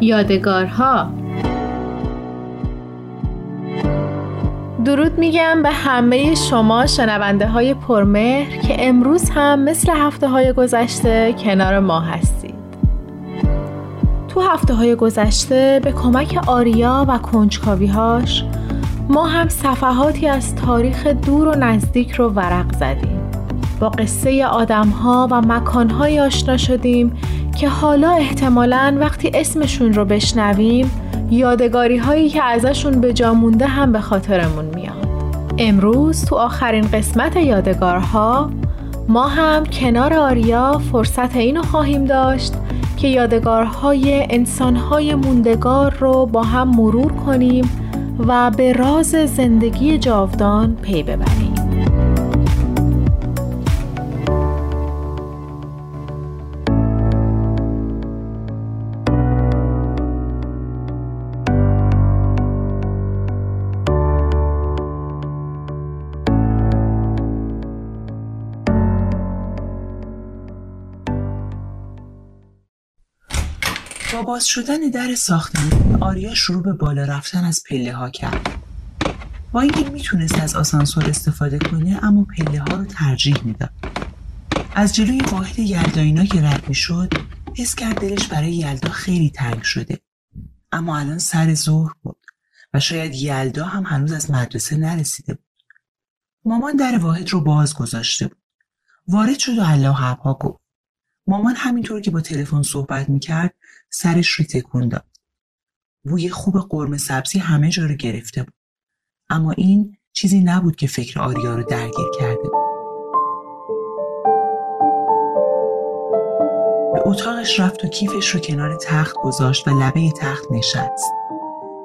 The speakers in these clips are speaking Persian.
یادگارها. درود میگم به همه شما شنونده های پرمهر که امروز هم مثل هفته های گذشته کنار ما هستید. تو هفته های گذشته به کمک آریا و کنجکاوی‌هاش ما هم صفحاتی از تاریخ دور و نزدیک رو ورق زدیم. با قصه آدم‌ها و مکان‌های آشنا شدیم که حالا احتمالاً وقتی اسمشون رو بشنویم یادگاری‌هایی که ازشون به جا مونده هم به خاطرمون میاد. امروز تو آخرین قسمت یادگارها ما هم کنار آریا فرصت اینو خواهیم داشت که یادگارهای انسان‌های موندگار رو با هم مرور کنیم و به راز زندگی جاودان پی ببریم. با باز شدن در ساختمان، آریا شروع به بالا رفتن از پله ها کرد. با اینکه میتونست از آسانسور استفاده کنه، اما پله ها رو ترجیح میداد. از جلوی واحد یلدا اینا که رد میشد، حس کرد دلش برای یلدا خیلی تنگ شده. اما الان سر ظهر بود و شاید یلدا هم هنوز از مدرسه نرسیده بود. مامان در واحد رو باز گذاشته بود. وارد شد و هلاحبها گفت. مامان همینطور که با تلفن صحبت میکرد سرش رو تکون داد. بوی خوب قرمه سبزی همه جا رو گرفته بود. اما این چیزی نبود که فکر آریا رو درگیر کرده بود. به اتاقش رفت و کیفش رو کنار تخت گذاشت و لبه تخت نشست.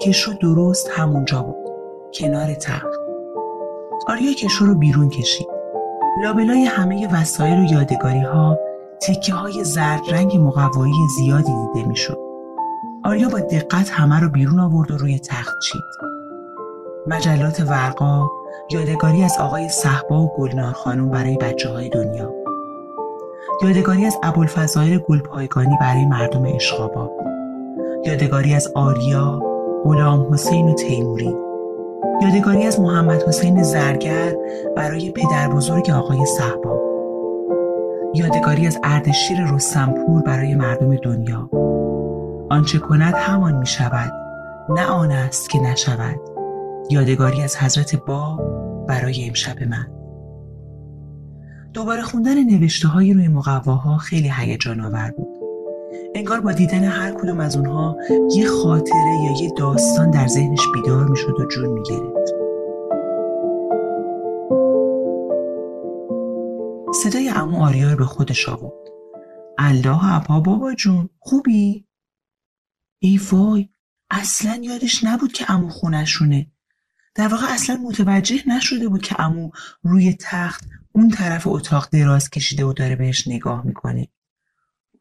کشو درست همونجا بود. کنار تخت. آریا کشو رو بیرون کشید. لابلای همه وسایل و یادگاری ها تکه های زرد رنگ مقوایی زیادی دیده می شد. آریا با دقت همه رو بیرون آورد و روی تخت چید. مجلات ورقا، یادگاری از آقای صحبا و گلنار خانم برای بچه های دنیا. یادگاری از ابوالفضائل گلپایگانی برای مردم عشقآباد. یادگاری از آریا، غلام حسین و تیموری. یادگاری از محمد حسین زرگر برای پدر بزرگ آقای صحبا. یادگاری از اردشیر رسامپور برای مردم دنیا. آنچه کند همان می شود، نه آن است که نشود. یادگاری از حضرت باب برای امشب من. دوباره خوندن نوشته های روی مقواها خیلی هیجان آور بود. انگار با دیدن هر کدوم از اونها یه خاطره یا یه داستان در ذهنش بیدار می شد و جون می گرفت. صدای عمو آریا رو به خودش آورد. الله ابا بابا جون خوبی؟ ای وای، اصلا یادش نبود که عمو خونشونه. در واقع اصلا متوجه نشده بود که عمو روی تخت اون طرف اتاق دراز کشیده و داره بهش نگاه میکنه.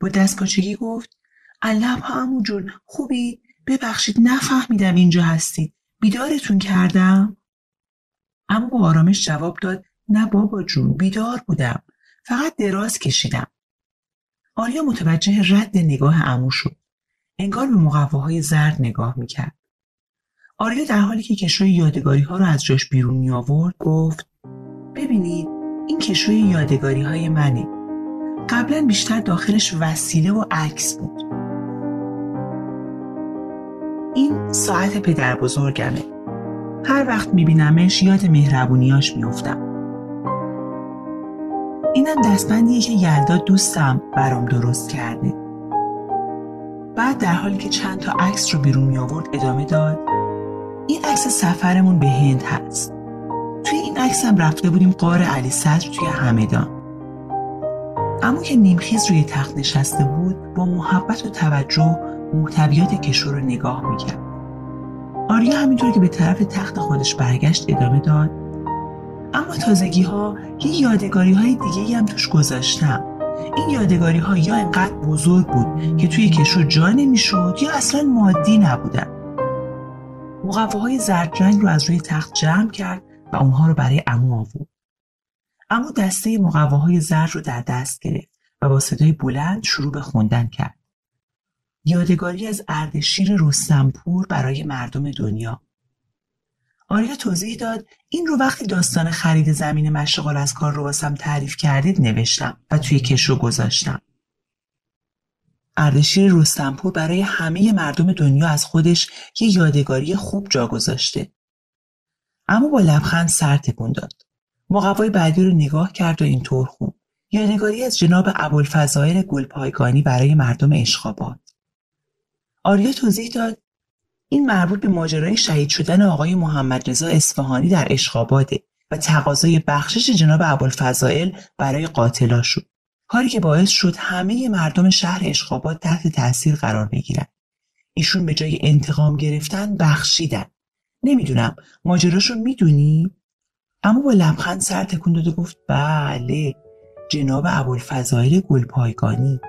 با دستپاچگی گفت الله ابا عمو جون خوبی؟ ببخشید نفهمیدم اینجا هستید. بیدارتون کردم؟ عمو با آرامش جواب داد نه بابا جون، بیدار بودم، فقط دراز کشیدم. آریا متوجه رد نگاه عمو شد. انگار به مقواهای زرد نگاه میکرد. آریا در حالی که کشوی یادگاری ها رو از جاش بیرون می آورد گفت ببینید این کشوی یادگاری های منه. قبلا بیشتر داخلش وسیله و عکس بود. این ساعت پدر بزرگمه. هر وقت میبینمش یاد مهربونیاش میافتم. اینم دستبندیه که یلدا دوستم برام درست کرده. بعد در حالی که چند تا عکس رو بیرون می آورد ادامه داد این عکس سفرمون به هند هست. توی این عکس هم رفته بودیم غار علی صدر توی همدان. اما که نیمخیز روی تخت نشسته بود با محبت و توجه محتویات کشو رو نگاه می کرد. آریا همینطور که به طرف تخت خودش برگشت ادامه داد اما تازگی ها یه یادگاری های دیگه هم توش گذاشتم. این یادگاری ها یا اینقدر بزرگ بود که توی کشو جا نمی شد یا اصلا مادی نبودن. مقواهای زرد رنگ رو از روی تخت جمع کرد و اونها رو برای عمو آورد. عمو دسته مقواهای زرد رو در دست گرفت و با صدای بلند شروع به خوندن کرد. یادگاری از اردشیر رسامپور برای مردم دنیا. آریا توضیح داد این رو وقتی داستان خرید زمین مشغال از کار رو واسم تعریف کردید نوشتم و توی کشو گذاشتم. اردشیر رسامپور برای همه مردم دنیا از خودش یه یادگاری خوب جا گذاشته. اما با لبخند سر تکون داد. مقوای بعدی رو نگاه کرد و اینطور خوند: یادگاری از جناب ابوالفضائل گلپایگانی برای مردم عشقآباد. آریا توضیح داد این مربوط به ماجرای شهید شدن آقای محمد رضا اصفهانی در عشقآباده و تقاضای بخشش جناب ابوالفضائل برای قاتلا شد. کاری که باعث شد همه مردم شهر عشقآباد تحت تاثیر قرار بگیرن. ایشون به جای انتقام گرفتن بخشیدن. نمیدونم ماجراشو میدونی؟ اما با لبخند سر تکون داد و گفت بله، جناب ابوالفضائل گلپایگانی.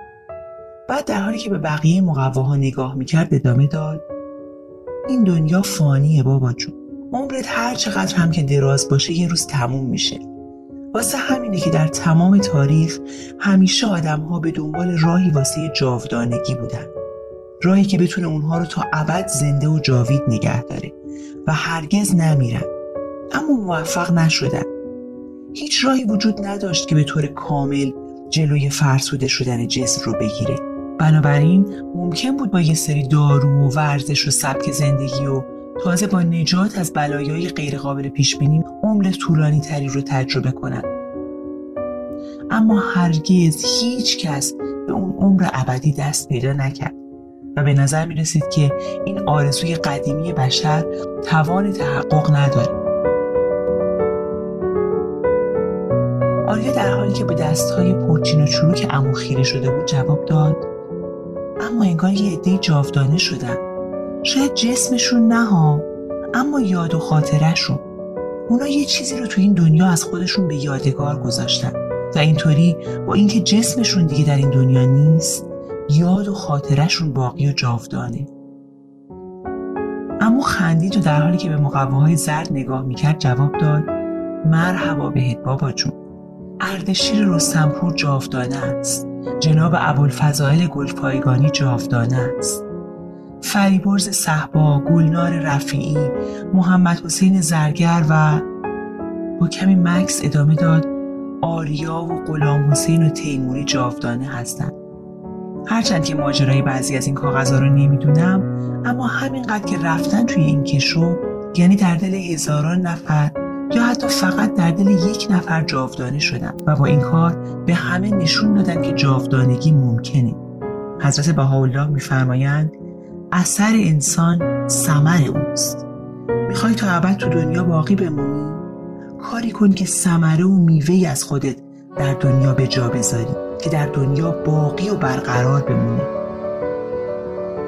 بعد در حالی که به بقیه مقواها نگاه میکرد ادامه داد: این دنیا فانیه بابا جون. عمرت هر چقدر هم که دراز باشه یه روز تموم میشه. واسه همینه که در تمام تاریخ همیشه آدم‌ها به دنبال راهی واسه جاودانگی بودن. راهی که بتونه اونها رو تا ابد زنده و جاوید نگه داره و هرگز نمیرن. اما موفق نشدن. هیچ راهی وجود نداشت که به طور کامل جلوی فرسوده شدن جسم رو بگیره. بنابراین ممکن بود با یه سری دارو و ورزش و سبک زندگی و تازه با نجات از بلایای غیرقابل پیش بینی عمر طولانی تری رو تجربه کنن. اما هرگز هیچ کس به اون عمر ابدی دست پیدا نکرد و به نظر می رسید که این آرزوی قدیمی بشر توان تحقق نداره. آریا در حالی که به دست‌های پرچین و چروک عمو خیره شده بود جواب داد: اما انگار یه عده جاودانه شدن. شاید جسمشون نه ها، اما یاد و خاطره‌شون. اونا یه چیزی رو تو این دنیا از خودشون به یادگار گذاشتن و اینطوری با اینکه جسمشون دیگه در این دنیا نیست، یاد و خاطره‌شون باقی و جاودانه. اما خندید و در حالی که به مقواهای زرد نگاه میکرد جواب داد: مرحبا بهت بابا جون. اردشیر رستمپور جاودانه است. جناب ابوالفضائل گلپایگانی جاودانه است. فریبرز صحبا، گلنار رفیعی، محمد حسین زرگر و با کمی مکس ادامه داد: آریا و غلام حسین و تیموری جاودانه هستند. هرچند که ماجرای بعضی از این کاغذها رو نمیدونم، اما همینقدر که رفتن توی این کشو، یعنی در دل هزاران نفر یا حتی فقط در دل یک نفر جاودانه شدن و با این کار به همه نشون دادن که جاودانگی ممکنه. حضرت بهاءالله میفرمایند اثر انسان ثمر اوست. میخوای تا ابد تو دنیا باقی بمونی؟ کاری کن که ثمره و میوه‌ای از خودت در دنیا به جا بذاری که در دنیا باقی و برقرار بمونه.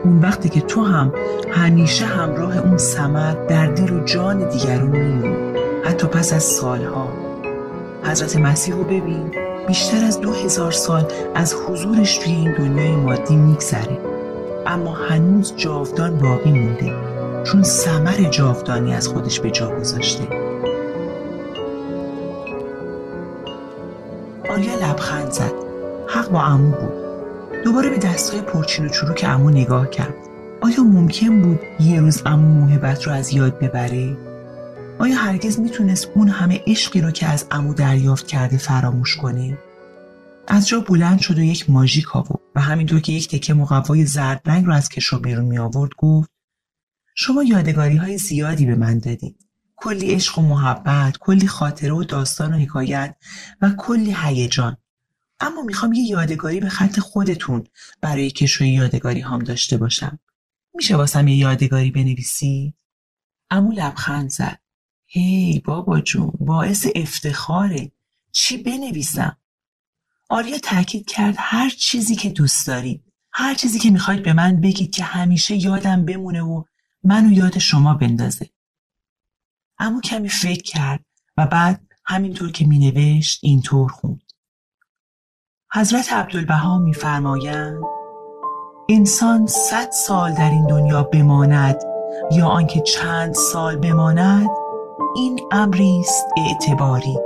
اون وقتی که تو هم همیشه همراه اون ثمر در دل و جان دیگرون میمونی، حتی پس از سالها. حضرت مسیح رو ببین، بیشتر از 2000 سال از حضورش توی این دنیای مادی میگذره، اما هنوز جاودان باقی مونده چون ثمر جاودانی از خودش به جا گذاشته. آریا لبخند زد. حق با عمو بود. دوباره به دستای پرچین و چروک عمو نگاه کرد. آیا ممکن بود یه روز عمو موهبت رو از یاد ببره؟ آیا هرگز میتونست اون همه عشقی رو که از عمو دریافت کرده فراموش کنه؟ از جا بلند شد و یک ماژیک آورد و همینطور که یک تکه مقوای زرد رنگ رو از کشو بیرون می آورد گفت: شما یادگاری های زیادی به من دادید. کلی عشق و محبت، کلی خاطره و داستان و حکایت و کلی هیجان. اما میخوام یه یادگاری به خط خودتون برای کشوی یادگاری هام داشته باشم. میشه واسم یه یادگاری بنویسی؟ عمو لبخند زد. هی بابا جون، باعث افتخاره. چی بنویسم؟ آریا تاکید کرد: هر چیزی که دوست دارید، هر چیزی که میخواید به من بگید که همیشه یادم بمونه و منو یاد شما بندازه. اما کمی فکر کرد و بعد همینطور که مینوشت اینطور خوند: حضرت عبدالبه میفرمایند انسان 100 سال در این دنیا بماند یا آنکه چند سال بماند، این امری است اعتباری،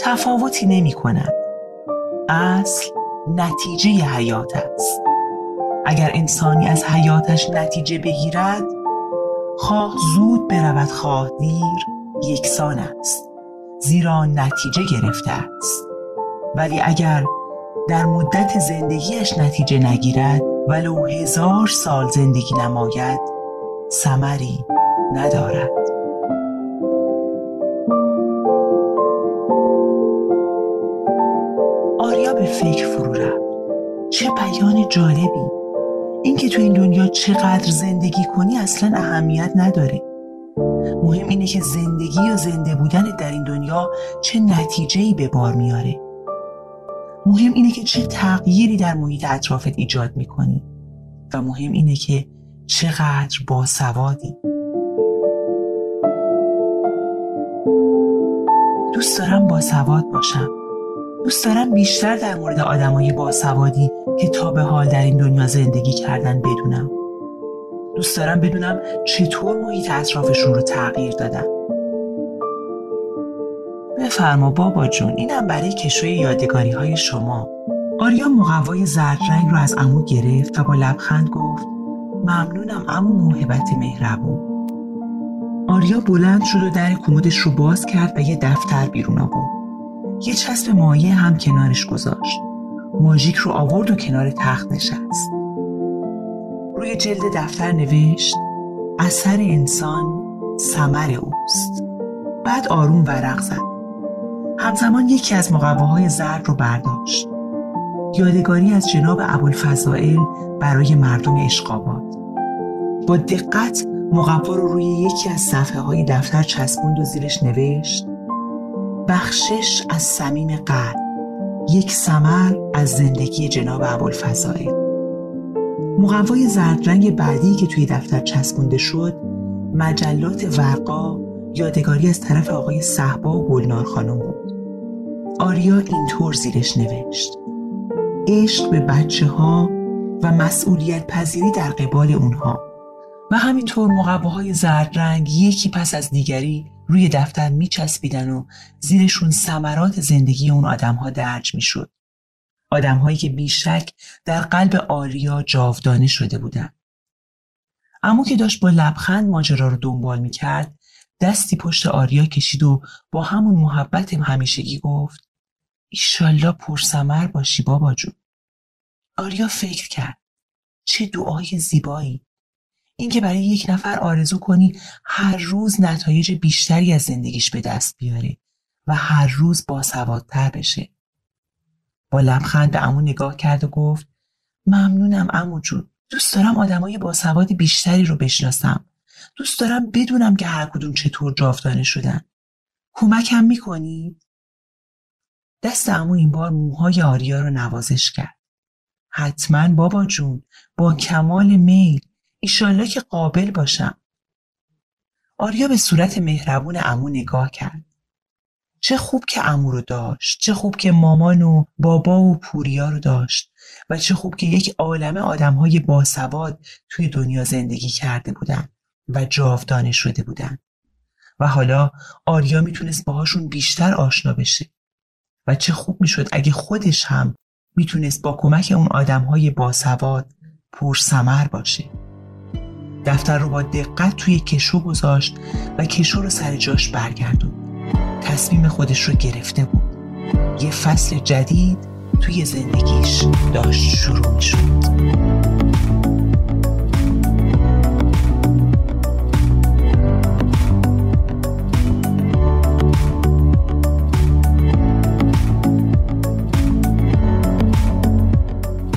تفاوتی نمی کند. اصل نتیجه حیات است. اگر انسانی از حیاتش نتیجه بگیرد، خواه زود برود خواه دیر، یکسان است، زیرا نتیجه گرفته است. ولی اگر در مدت زندگیش نتیجه نگیرد، ولو 1000 سال زندگی نماید، ثمری ندارد. آریا به فکر فرو رفت. چه بیان جالبی! اینکه تو این دنیا چقدر زندگی کنی اصلا اهمیت نداره. مهم اینه که زندگی و زنده بودن در این دنیا چه نتیجه‌ای به بار میاره. مهم اینه که چه تغییری در محیط اطرافت ایجاد میکنی و مهم اینه که چقدر باسوادی. دوست دارم باسواد باشم. دوست دارم بیشتر در مورد آدمای باسوادی که تا به حال در این دنیا زندگی کردن بدونم. دوست دارم بدونم چطور محیط اطرافشون رو تغییر دادن. بفرما بابا جون، اینم برای کشوی یادگاری های شما. آریا مقوای زرد رنگ رو از عمو گرفت و با لبخند گفت ممنونم عمو موهبت مهربون. آریا بلند شد و در کمدش رو باز کرد و یه دفتر بیرون آورد. یه چسب مایع هم کنارش گذاشت. ماژیک رو آورد و کنار تخت نشست. روی جلد دفتر نوشت اثر انسان ثمر اوست. بعد آروم ورق زد. همزمان یکی از مقواهای زرد رو برداشت. یادگاری از جناب ابوالفضائل برای مردم عشقآباد. با دقت مقوا رو روی یکی از صفحه های دفتر چسبوند و زیرش نوشت بخشش از صمیم قلب، یک ثمر از زندگی جناب ابوالفضائل. مقوای زرد رنگ بعدی که توی دفتر چسبونده شد مجلات ورقا، یادگاری از طرف آقای صحبا و گلنار خانم بود. آریا اینطور زیرش نوشت عشق به بچه ها و مسئولیت پذیری در قبال اونها. و همینطور مقواهای زرد رنگ یکی پس از دیگری روی دفتر می چسبیدن و زیرشون ثمرات زندگی اون آدم ها درج می شد. آدم هایی که بیشک در قلب آریا جاودانه شده بودن. عمو که داشت با لبخند ماجرا رو دنبال می کرد، دستی پشت آریا کشید و با همون محبت همیشگی گفت ایشالله پرثمر باشی بابا جون. آریا فکر کرد چه دعای زیبایی. این که برای یک نفر آرزو کنی هر روز نتایج بیشتری از زندگیش به دست بیاره و هر روز باسوادتر بشه. با لبخند به عمو نگاه کرد و گفت ممنونم عمو جون. دوست دارم آدمای باسواد بیشتری رو بشناسم. دوست دارم بدونم که هر کدوم چطور جاودانه شدن. کمکم میکنی؟ دست عمو این بار موهای آریا رو نوازش کرد. حتما بابا جون، با کمال میل. ایشالله که قابل باشم. آریا به صورت مهربون عمو نگاه کرد. چه خوب که عمو رو داشت، چه خوب که مامان و بابا و پوریا رو داشت و چه خوب که یک عالمه آدم‌های باسواد توی دنیا زندگی کرده بودن و جاودانه شده بودن و حالا آریا میتونست باهاشون بیشتر آشنا بشه و چه خوب میشد اگه خودش هم میتونست با کمک اون آدم‌های باسواد پرثمر باشه. دفتر رو با دقت توی کشو گذاشت و کشو رو سر جاش برگردوند. تصمیم خودش رو گرفته بود. یه فصل جدید توی زندگیش داشت شروع می‌شد.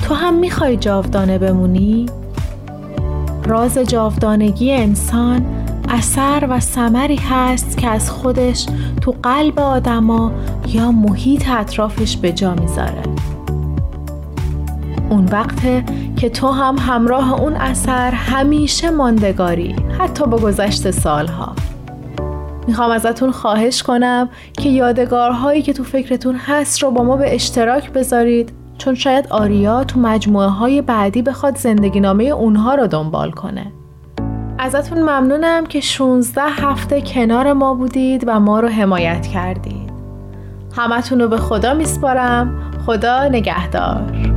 تو هم می‌خوای جاودانه بمونی؟ راز جاودانگی انسان اثر و ثمری هست که از خودش تو قلب آدما یا محیط اطرافش به جا میذاره. اون وقته که تو هم همراه اون اثر همیشه ماندگاری، حتی با گذشت سالها. میخوام ازتون خواهش کنم که یادگارهایی که تو فکرتون هست رو با ما به اشتراک بذارید، چون شاید آریا تو مجموعه های بعدی بخواد زندگی نامه اونها رو دنبال کنه. ازتون ممنونم که 16 هفته کنار ما بودید و ما رو حمایت کردید. همتون رو به خدا میسپارم. خدا نگهدار.